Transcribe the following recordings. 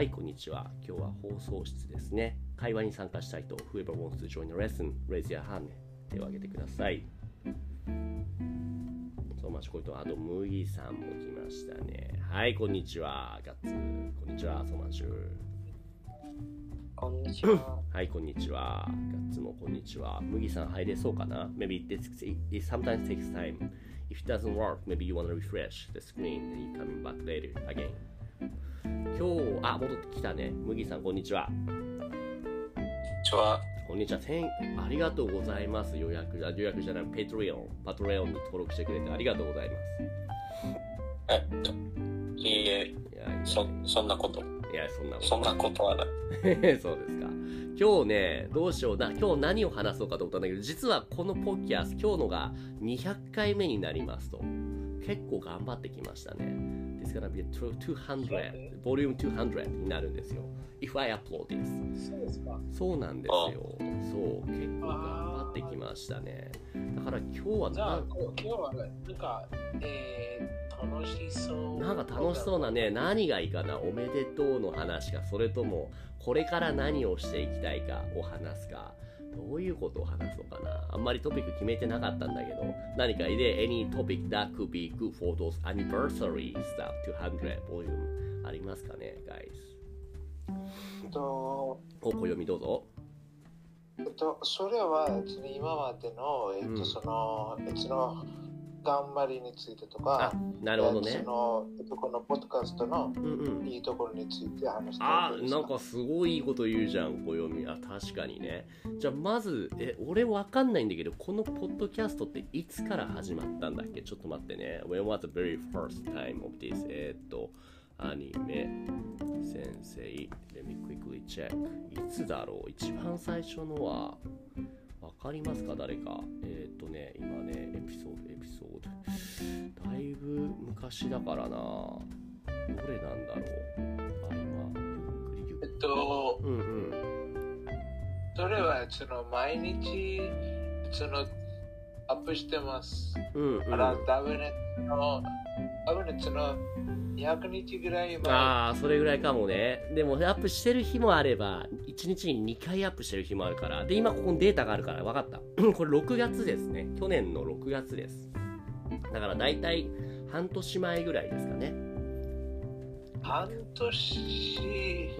はい、こんにちは。今日は放送室ですね。会話に参加したいと、Whoever wants to join the lesson, Razia Hame、手を挙げてください。そう、マシコイと、あと、Muji-sanも来ましたね。はい、こんにちは。ガッツ。こんにちは、そう、マシュー。こんにちは。はい、こんにちは。ガッツもこんにちは。Muji-san、入れそうかな ?Maybe it sometimes takes time. If it doesn't work, maybe you want to refresh the screen and you're coming back later again.今日、あ、戻ってきたね。麦さん、こんにちは。こんにちは。こんにちは。ありがとうございます。予約じゃない、Patreon。Patreon に登録してくれてありがとうございます。いや、そんなこと。いや、そんなことはない。そうですか。今日ね、どうしような、今日何を話そうかと思ったんだけど、実はこのポッキャス、今日のが200回目になりますと。結構頑張ってきましたね。It's gonna be 200 volume 200になるんですよ。If I upload this。そうですか。そうなんですよ。そう、結構頑張ってきましたね。だから今日はじゃあ今日はなんか、楽しそう。なんか楽しそうなね、何がいいかな、おめでとうの話か、それともこれから何をしていきたいかを話すか。どういうことを話そうかな。あんまりトピック決めてなかったんだけど、何かで any topic that could be good for those anniversaries that 200 volume ありますかね、guys。お小読みどうぞ。それは今までのその頑張りについてとか、なるほどね。このポッドキャストのいいところについて話してるんですか。あ、なんかすごいいいこと言うじゃん、小読み。あ、確かにね。じゃあまず、俺わかんないんだけど、このポッドキャストっていつから始まったんだっけ。ちょっと待ってね。When was the very first time of this? アニメ先生、let me quickly check。いつだろう。一番最初のは。わかりますか、誰か。今ね、エピソードだいぶ昔だからな。どれなんだろう。あ、今うんうん。それはその毎日そのアップしてます。うんうん。からダブネットの200日ぐらい前。ああ、それぐらいかもね。でもアップしてる日もあれば、1日に2回アップしてる日もあるから。で、今ここにデータがあるから分かった。これ6月ですね。去年の6月です。だから大体半年前ぐらいですかね。半年。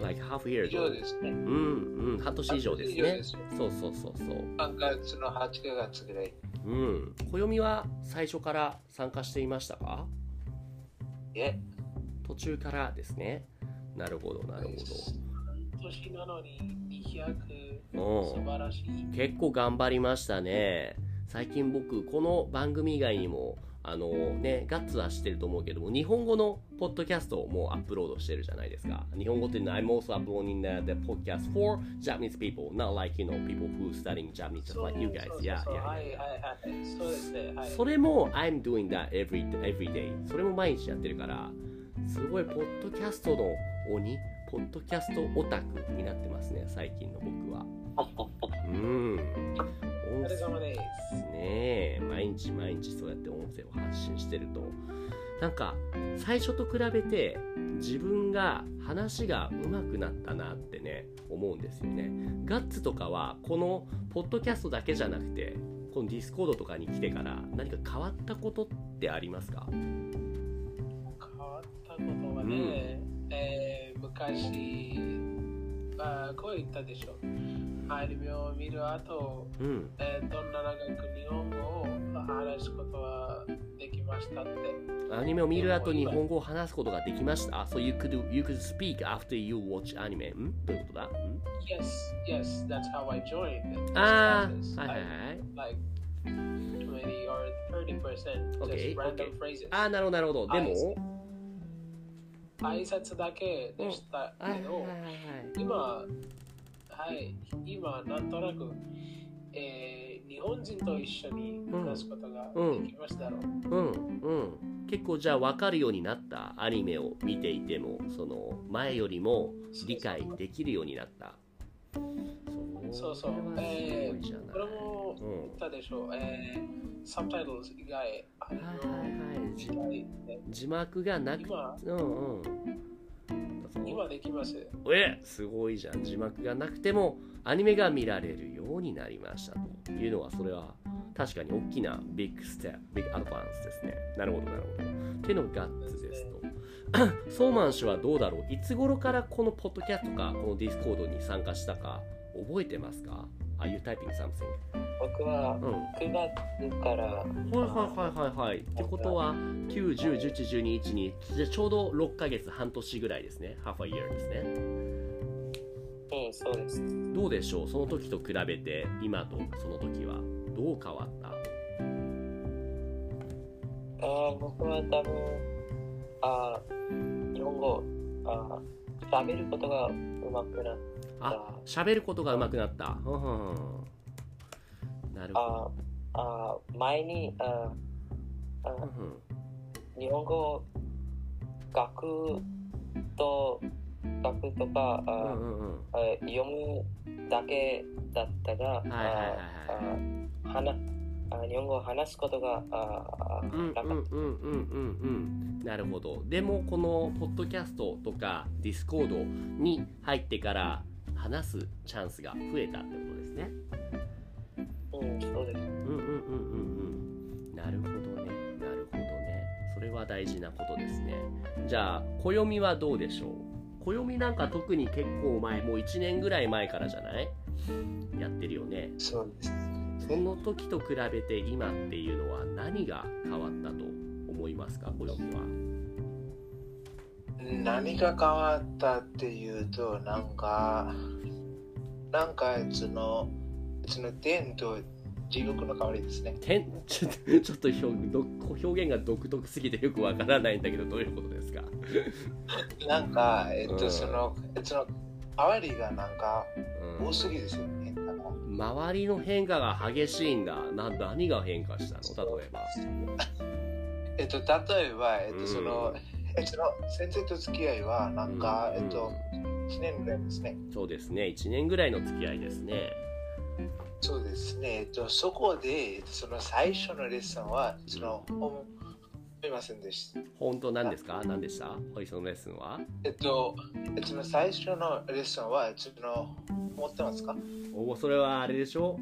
like half year 以上ですね。うんうん、半年以上ですね。そう。3月の8月ぐらい。うん。暦は最初から参加していましたか？いえ。途中からですね。なるほど。年なのに200、素晴らしい。結構頑張りましたね。最近僕この番組以外にもガッツはしてると思うけども、日本語のポッドキャストをもうアップロードしてるじゃないですか。日本語っていうのは I'm also uploading the podcast for Japanese people, not like people who studying Japanese just like you guys. Yeah, yeah. それも I'm doing that every day. それも毎日やってるから、すごいポッドキャストの鬼、ポッドキャストオタクになってますね、最近の僕は。うん。お疲れ様ですね。毎日そうやって音声を発信してると、なんか最初と比べて自分が話が上手くなったなってね、思うんですよね。ガッツとかはこのポッドキャストだけじゃなくて、このディスコードとかに来てから何か変わったことってありますか？変わったことはね、昔こう言ったでしょ。アニメを見る後、どんな長く日本語を話すことはできましたって。アニメを見る後日本語を話すことができました。So you could speak after you watch anime. どういうことだ？ Yes, that's how I joined. はい。Like 20 or 30% just random phrases. なるほど。でも。挨拶だけでしたけど、今なんとなく、日本人と一緒に暮らすことができましたろう。結構じゃあ分かるようになった。アニメを見ていてもその前よりも理解できるようになった。そう、これも言ったでしょう。サブタイトル以外、字幕がなく、ぞ。今できました。すごいじゃん。字幕がなくてもアニメが見られるようになりましたというのは、それは確かに大きなビッグステップ、ビッグアドバンスですね。なるほどなるほど。手のガッツですと。ソーマン氏はどうだろう。いつ頃からこのポッドキャストかこのディスコードに参加したか覚えてますか？Are you typing something? 僕は9月から、ってことは9、10、11、12、12、じゃちょうど6ヶ月、半年ぐらいですね。half a year ですね。うん、そうです。どうでしょう、その時と比べて今とその時はどう変わった？僕は多分日本語喋ることが上手くなった。喋ることが上手くなった。なるほど。前に日本語学とか読むだけだったら、日本語を話すことがなかった。なるほど。でもこのポッドキャストとかディスコードに入ってから話すチャンスが増えたってことですね。うん、そうです。なるほどね、なるほどね。それは大事なことですね。じゃあ暦はどうでしょう。暦なんか特に結構前、もう1年ぐらい前からじゃない？やってるよね。そうです。その時と比べて今っていうのは何が変わったと思いますか、暦は。何が変わったっていうと、なんかその天と地獄の代わりですね。天、ちょっと表現が独特すぎてよくわからないんだけど、どういうことですか？その代わりが多すぎですよね。周りの変化が激しいんだ。何が変化したの？例えば。先生と付き合いは1年ぐらいですね。そうですね、1年ぐらいの付き合いですね。そうですね、そこで、最初のレッスンは思いませんでした。本当なんですか？何でした？そのレッスンは？最初のレッスンは持ってますか？それはあれでしょ？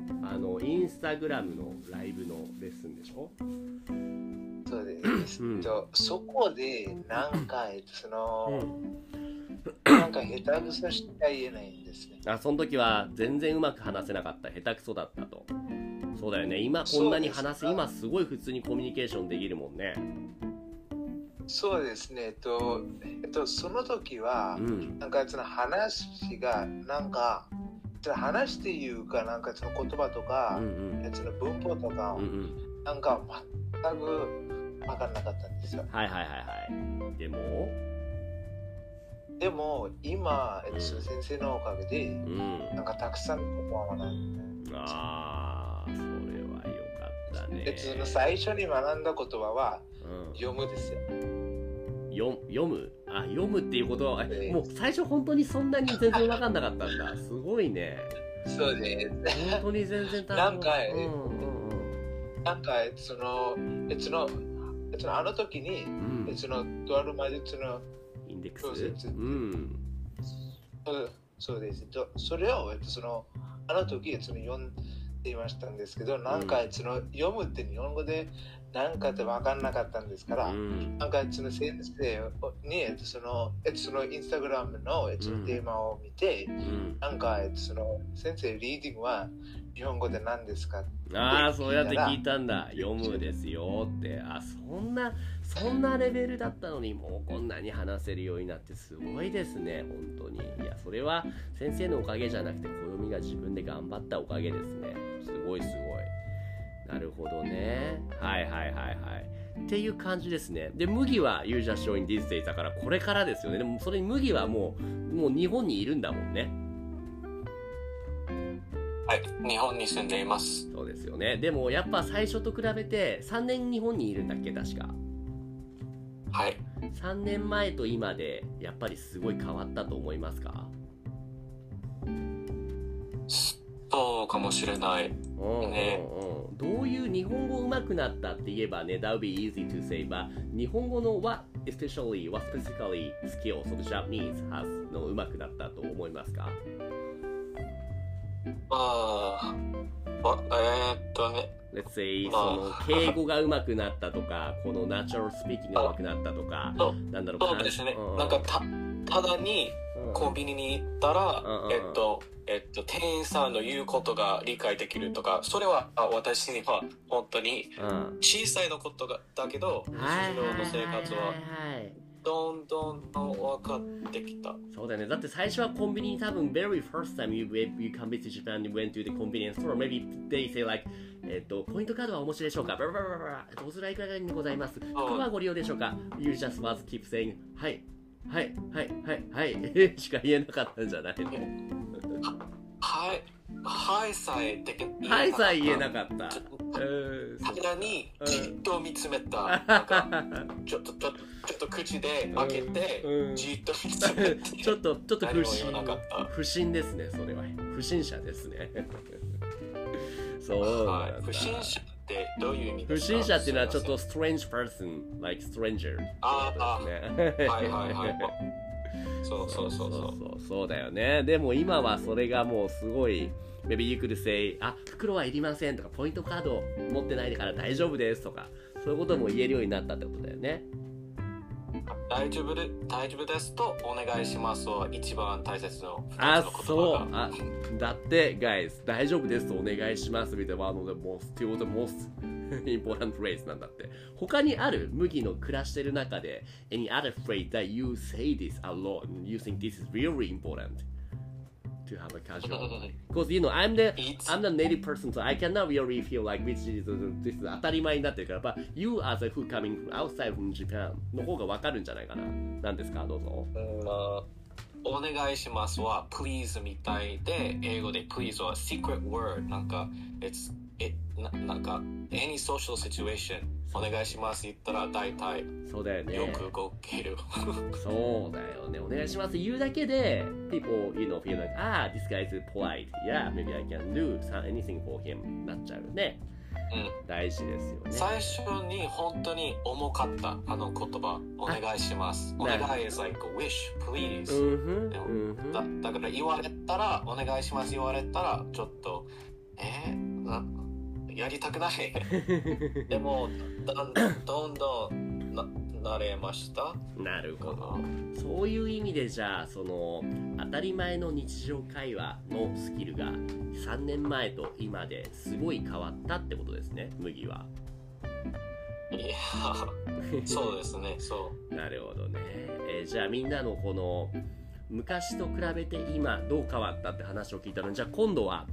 インスタグラムのライブのレッスンでしょ？そうです。そこで下手くそしか言えないんですね。その時は全然うまく話せなかった、下手くそだったと。そうだよね。今こんなに今すごい普通にコミュニケーションできるもんね。そうですね。その時は話が話っていうか言葉とか文法とか全く分からなかったんですよ。でも今、先生のおかげでたくさんことを学んで、それは良かったね。最初に学んだ言葉は読むですよ。読む読むっていうことは、もう最初本当にそんなに全然分からなかったんだ。すごいね。そうです。本当に全然あの時にとある魔術のインデックス、そうです。それをあの時読んでいましたんですけど、読むって日本語でって分かんなかったんですから、先生にインスタグラムのテーマを見て、先生リーディングは日本語で何ですか？そうやって聞いたんだ。読むですよって。そんなレベルだったのに、もうこんなに話せるようになってすごいですね、本当に。いや、それは先生のおかげじゃなくて、暦が自分で頑張ったおかげですね。すごい。なるほどね。っていう感じですね。で、麦はユージャーショーインディステイだからこれからですよね。でもそれに麦はもう日本にいるんだもんね。はい、日本に住んでいます。そうですよね。でもやっぱ最初と比べて3年日本にいるんだっけ、確か。はい、3年前と今でやっぱりすごい変わったと思いますか？そうかもしれないね。どういう日本語上手くなったって言えばね、 That would be easy to say, but 日本語の What especially what specifically skills of Japanese has の上手くなったと思いますか？Let's say その敬語が上手くなったとか、このナチュラルスピーキングが上手くなったとか、なんだろう。そうですね。なんかただにコンビニに行ったら、店員さんの言うことが理解できるとか、それは私には本当に小さいのことがだけど、日常の生活はどんどん分かってきた。そうだね。だって最初はコンビニに多分 very first time you come to Japan, you went to the convenience store, maybe they say likeポイントカードはお持ちでしょうか？おそらいくらいにございます。今はご利用でしょうか？ You just must keep saying はいはいはいはいはいしか言えなかったんじゃないの？はいはいさえできはいさえ言えなかった。さらにじっと見つめた。なんかちょっと口で開けてじっと見つめて。ちょっと不審ですね。それは不審者ですね。そうなんだ。不審者ってどういう意味ですか？不審者っていうのはちょっと strange person like stranger ってことですね。はいはいはい。そうだよね。でも今はそれがもうすごい Maybe you could say あ、袋はいりませんとか、ポイントカード持ってないから大丈夫ですとか、そういうことも言えるようになったってことだよね。大丈夫ですとお願いしますは一番大切な2つの言葉が。あ、そう。だって guys 大丈夫ですとお願いしますみたいなのでも still the most important phrase なんだって。他にある麦の暮らしてる中で any other phrase that you say this a lot and you think this is really important to have a casual because you know I'm the native person so I cannot really feel like which is this is 当たり前になってるから。 but you as a who coming from outside from Japan の方が分かるんじゃないかな。何ですか？どうぞ。お願いしますは please みたいで、英語で please は secret word なんか it'sなんか any social situation お願いします言ったら大体そうだよね。よく動ける。そうだよね。お願いします言うだけで people you know feel like ah this guy is polite yeah maybe I can do anything for him なっちゃうね。うん、大事ですよね。最初に本当に重かったあの言葉お願いします。お願い is like wish please、だから言われたらお願いします言われたらちょっとやりたくない。でもどんどん慣れました。なるほど。そういう意味でじゃあその当たり前の日常会話のスキルが3年前と今ですごい変わったってことですね、麦は。いやそうですね。そうなるほどね。じゃあみんなのこの昔と比べて今どう変わったって話を聞いたのに、じゃあ今度は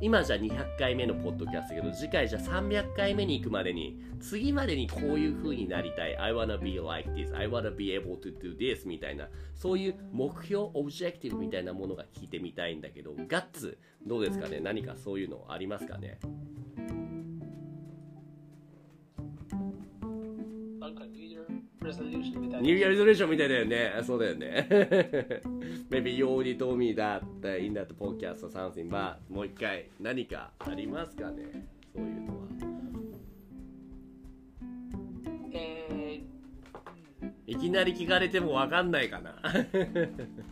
今じゃ200回目のポッドキャストだけど、次回じゃ300回目に行くまでに、次までにこういう風になりたい I wanna be like this, I wanna be able to do this みたいな、そういう目標オブジェクティブみたいなものが聞いてみたいんだけど、ガッツどうですかね？何かそういうのありますかね？ニューイヤーリゾリューションみたいだよね。そうだよね。Maybe you already told me that in that podcast or something, but もう一回何かありますかね？そういうのは。いきなり聞かれてもわかんないかな。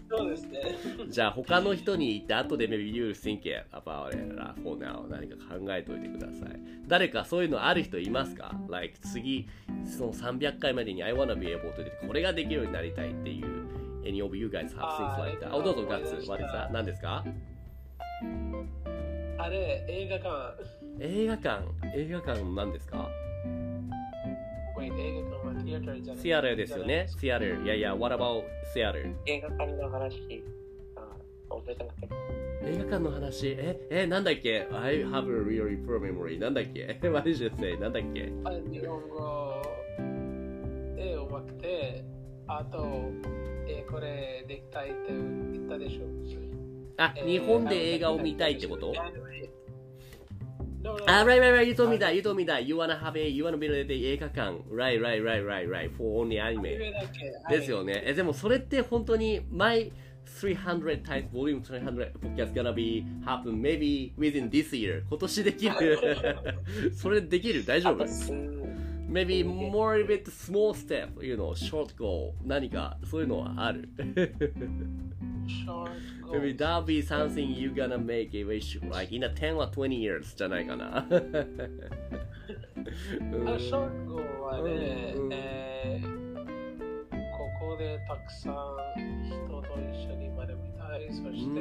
そうですね。じゃあ他の人に言って後で Maybe you think about it for now 何か考えておいてください。誰かそういうのある人いますか？ Like 次その300回までに I wanna be able to これができるようになりたいっていう Any of you guys have things like that? どうぞガッツ。何ですか？あれ映画館何ですか？映画館はシアターじゃない。シアターですよね。シアター。いやいや、What about シアター？映画館の話。覚えてなくて。映画館の話。なんだっけ？ I have a really poor memory。なんだっけ？ What did you say？ なんだっけ？日本語で終わって、あと、これできたいって言ったでしょ。あ、日本で映画を見たいってこと？Ah, right. You told me that. You wanna build a 映画館。Right. For only anime. ですよね。でもそれって本当に my 300 times volume 300 podcast gonna be happen maybe within this year。今年できる。それできる？大丈夫？ maybe more of it small step, you know, short goal, 何かそういうのはある。Maybe that'll be something you gonna make a wish like in a 10 or 20 years じゃないかな。short goal はね、ここでたくさん人と一緒に学びたい、そして。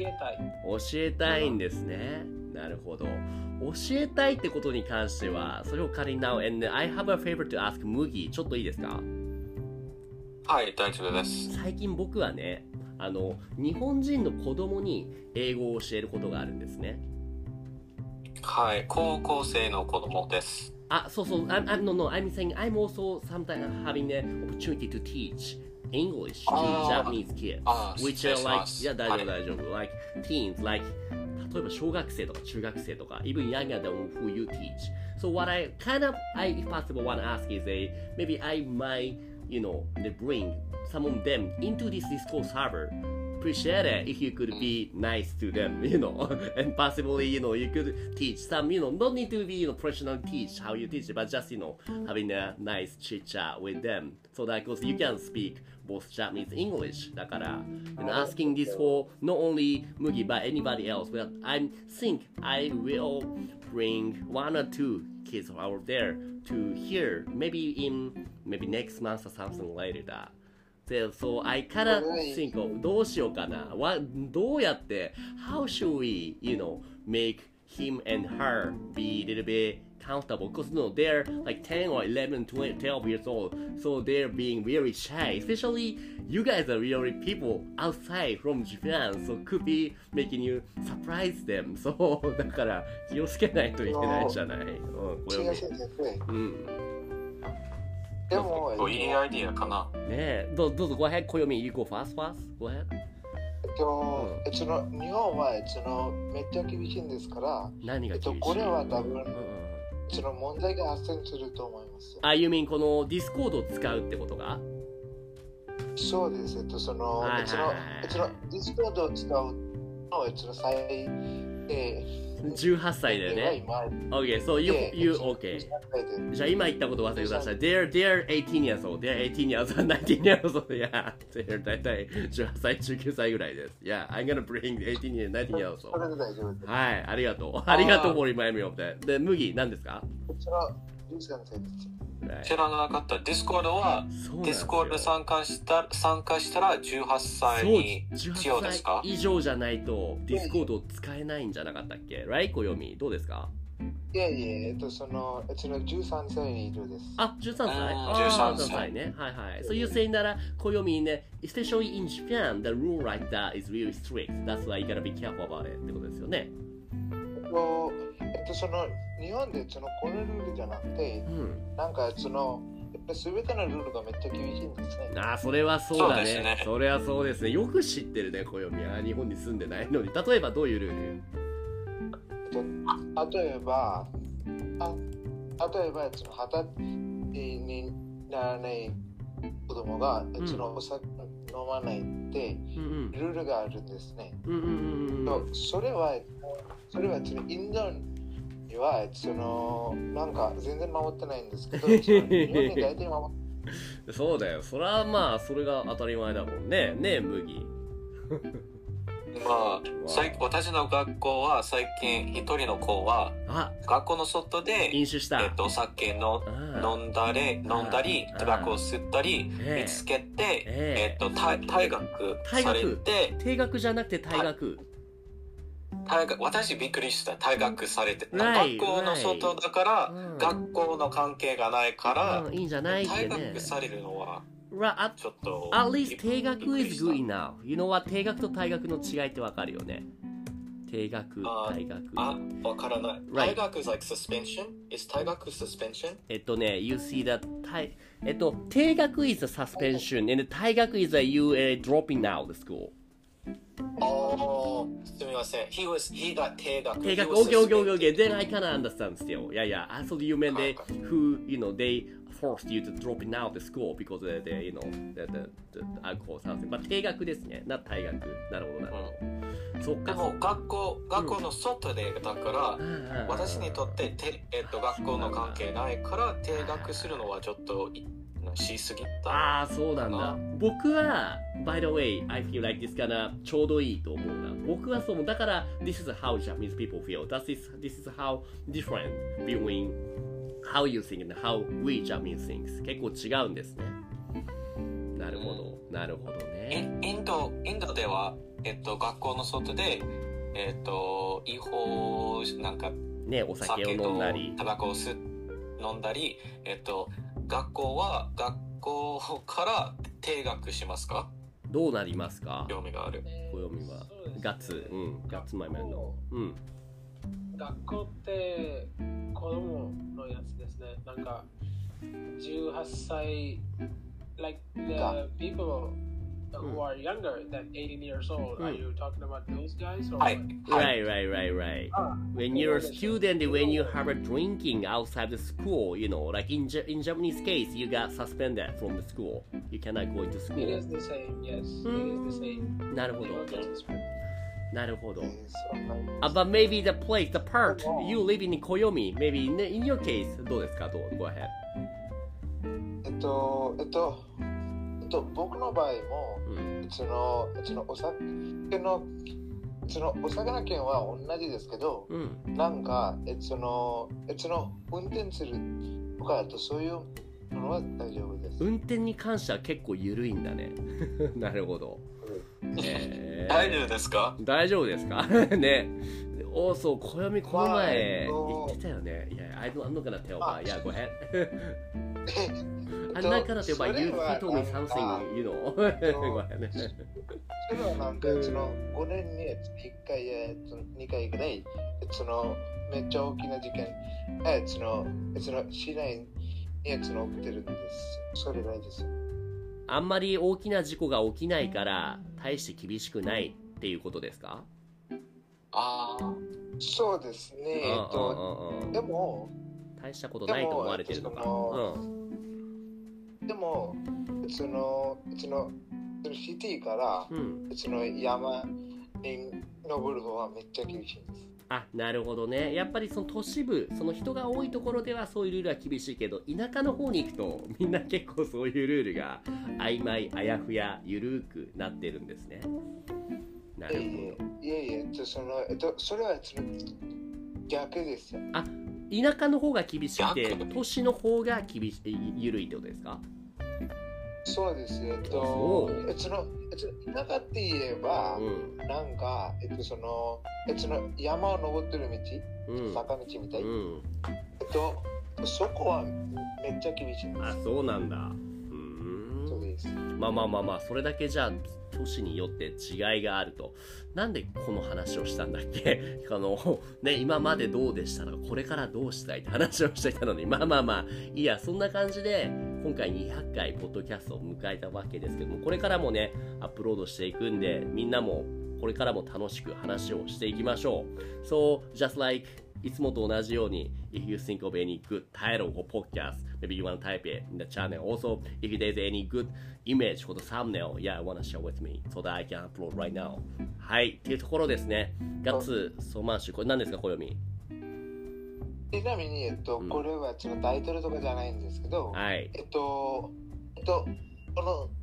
教えたいんですね。なるほど。教えたいってことに関しては、それを仮に now and I have a favor to ask Mugi、ちょっといいですか？はい、大丈夫です。最近僕はね、日本人の子供に英語を教えることがあるんですね。はい、高校生の子供です。あ、そうそう。I'm saying I'm also sometimes having an opportunity to teach.English to Japanese kids, which are like, yeah, 大丈夫 like teens, like 例えば小学生とか中学生とか even younger than who you teach. So what I kind of, if possible, want to ask is a maybe I might, you know, bring some of them into this discourse harbor. Appreciate it if you could be nice to them, you know, and possibly, you know, you could teach some, you know, not need to be, you know, professional teach how you teach, but just, you know, having a nice chit chat with them. So that goes, you can speak.Both Japanese English だから、and asking this for not only Mugi but anybody else. But I think I will bring one or two kids out there to hear maybe next month or something later. That so I kind of think of どうしようかな。どうやって how should we, you know, make him and her be a little bit.Comfortable because you know, they're like 10 or 11, 12 years old, so they're being very shy. Especially you guys are really people outside from Japan, so could be making you surprise them. So だから気をつけないといけないじゃない。でもいいアイディアかな。ねえ、どうぞ Go ahead, Koyomi, you go fast. Go ahead.日本はめっちゃ厳しいんですから。何が厳しい？これは多分。その問題が発生すると思います。あ、you mean この Discord を使うってことが？そうです。その、Discord を使うの、最18歳だよね。Okay, so you okay. じゃあ今言ったこと忘れてください。They're 18 years old. They're 18 years old. 19 years old. Yeah. They're 大体18歳、19歳ぐらいです。Yeah, I'm gonna bring 18 years, 19 years old. はい、ありがとう。ありがとう、remind me of that。で、麦、何ですか？こちら、リュウさんのせいです。知らなかった。Discord は Discord 参加したら18歳に必要ですか？以上じゃないと Discord を使えないんじゃなかったっけ？ライコ読みどうですか？いやいやその13歳にいるです。あ、13歳ね。はいはい。そういうせいなら小読みね。Especially in Japan, the rule like that is really strict. That's why you gotta be careful about it ってことですよね。その日本でこのルールじゃなくて、なんか全てのルールがめっちゃ厳しいんですね。ああ、それはそうだね。それはそうですね。よく知ってるね、小読みは。日本に住んでないのに。例えばどういうルール？例えば20歳にならない子供がお酒飲まないってルールがあるんですね。それはインドにはなんか全然守ってないんですけど、日本に大体守ってそうだよ。それはまあそれが当たり前だもんね。ねえ麦。まあ私の学校は最近一人の子は学校の外で飲酒した、お酒飲んだりタバコを吸ったり見つけて、退学されて、定額じゃなくて退学。私びっくりした。退学されて、学校の外だから、学校の関係がないから、いいんじゃないってね。退学されるのはちょっと。At least 定額 is good enough. You know what? 定額と退学の違いってわかるよね。定額、退学。あ、わからない。退学 is like suspension? Is 退学 suspension? you see that 定額 is a suspension and 退学 is a you dropping out the school.すみません。He got 定額。定額。Okay. Then I can understand still. Yeah. So you mean they who you know they forced you to dropping out the school because they, you know, the alcohol something. But 定額ですね。な、退学。なるほどなるほど。そっか。でも学校の外でだから、私にとって学校の関係ないから定額するのはちょっとしすぎた。ああ、そうなんだ。僕は by the way I feel like this gonna ちょうどいいと思うな。僕はそうだから this is how Japanese people feel. This is how different between how you think and how we Japanese think. 結構違うんですね。なるほど、なるほどね。インドでは学校の外で違法なんかね、お酒を飲んだり、タバコを飲んだり学校から定額しますか？どうなりますか？読みがある。暦はガッツマイメンの。うん。学校って子供のやつですね。なんか18歳 like the people who are younger than 18 years old. Are you talking about those guys? Or right, right. When you're a student, when you have a drinking outside the school, you know, like in Japanese case, you got suspended from the school. You cannot go to school. It is the same, yes. It is the same. なるほど。なるほど。But maybe the place, the part you live in Koyomi, maybe in your case, どうですか？Go ahead. 僕の場合も、うちのお魚券は同じですけど、なんかうちの運転するとかだとそういうのは大丈夫です。運転に関しては結構緩いんだね。なるほど。大丈夫ですか？大丈夫ですか？ね。おそう、暦この前言ってたよね。いや、I'm not gonna tell her. Yeah, go ahead. I'm not gonna tell her. You told me something, you know. Go ahead. それはなんか5年に1回や2回ぐらいめっちゃ大きな事件市内に起きてるんです。それぐらいです。あんまり大きな事故が起きないから大して厳しくないっていうことですか？ああ、そうですね。でも大したことないと思われてるのか。でもうちのシティから山に登る方はめっちゃ厳しいです。あ、なるほどね。やっぱりその都市部、その人が多いところではそういうルールは厳しいけど、田舎の方に行くとみんな結構そういうルールが曖昧、あやふや、ゆるくなってるんですね。なるほど。それは逆ですよ。あ、田舎の方が厳しくて、都市の方が厳しい、ゆるいってことですか？そうです。田舎って言えば、なんか山を登ってる道、坂道みたい。そこはめっちゃ厳しいです。あ、そうなんだ。そうです。まあそれだけじゃあ都市によって違いがあると。なんでこの話をしたんだっけ？ね、今までどうでしたのか、これからどうしたいって話をしてきたのに、まあいいや、そんな感じで。今回200回ポッドキャストを迎えたわけですけども、これからもねアップロードしていくんで、みんなもこれからも楽しく話をしていきましょう。 So just like いつもと同じように If you think of any good title or podcast, maybe you wanna type it in the channel. Also, if there's any good image for the thumbnail, yeah, wanna share with me so that I can upload right now. はい、っていうところですね。ガッツソマンシュ、これ何ですか、小読み？ちなみに、これはタイトルとかじゃないんですけど、はい、この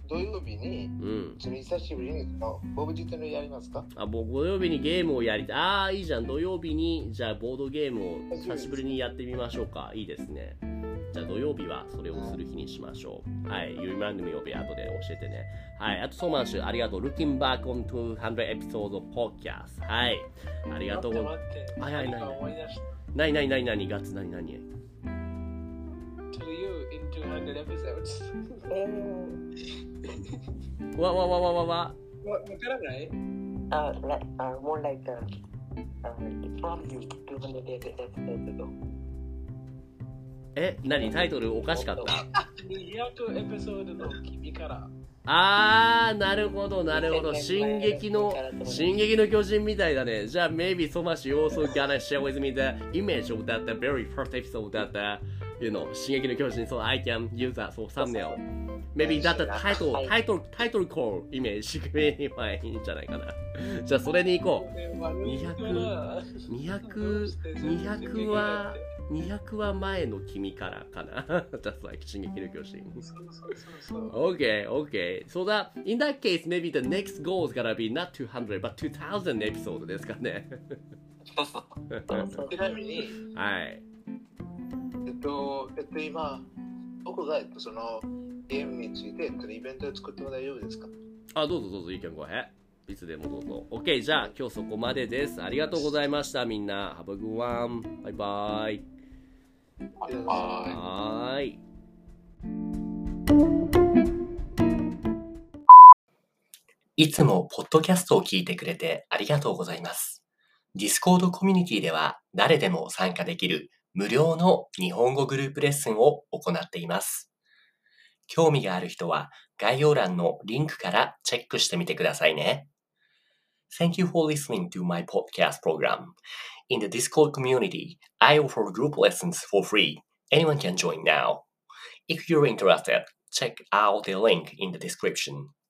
土曜日に、久しぶりにボブジテのやりますか？あ、僕土曜日にゲームをやりたい。ああ、いいじゃん。土曜日にじゃあボードゲームを久しぶりにやってみましょうか。いいですね。じゃあ土曜日はそれをする日にしましょう。はい、ユーマンドミ曜日後で教えてね。はい、あとソマンシュありがとう。Looking back on 200 episodes of podcast。はい、ありがとう。待って。はい、ないガッツ何 To you in 200 episodes わからない？more like from you 200 episodes ago 何タイトルおかしかった？200エピソードの君から。あー、なるほど。進撃の巨人みたいだね。じゃあ、maybe so much you also gonna share with me the image of that the very first episode that you know, 進撃の巨人 so I can use that for thumbnail. Maybe that's the title call image in じゃないかな。じゃあそれに行こう。200話前の君からかな。Just like 進撃の巨人。Okay, okay. So that in that case, maybe the next goal is gonna be not 200 but 2000 episode ですかね。ちなみに、はい。今僕がそのゲームについてイベントを作っても大丈夫ですか？あ、どうぞどうぞ、意見ごへん。いつでもどうぞ。OK、じゃあ今日そこまでです。ありがとうございました、みんな。Have a good one. バイバイ。バイバイ。いつもポッドキャストを聞いてくれてありがとうございます。Discord コミュニティでは誰でも参加できる無料の日本語グループレッスンを行っています。興味がある人は概要欄のリンクからチェックしてみてくださいね。Thank you for listening to my podcast program. In the Discord community, I offer group lessons for free. Anyone can join now. If you're interested, check out the link in the description.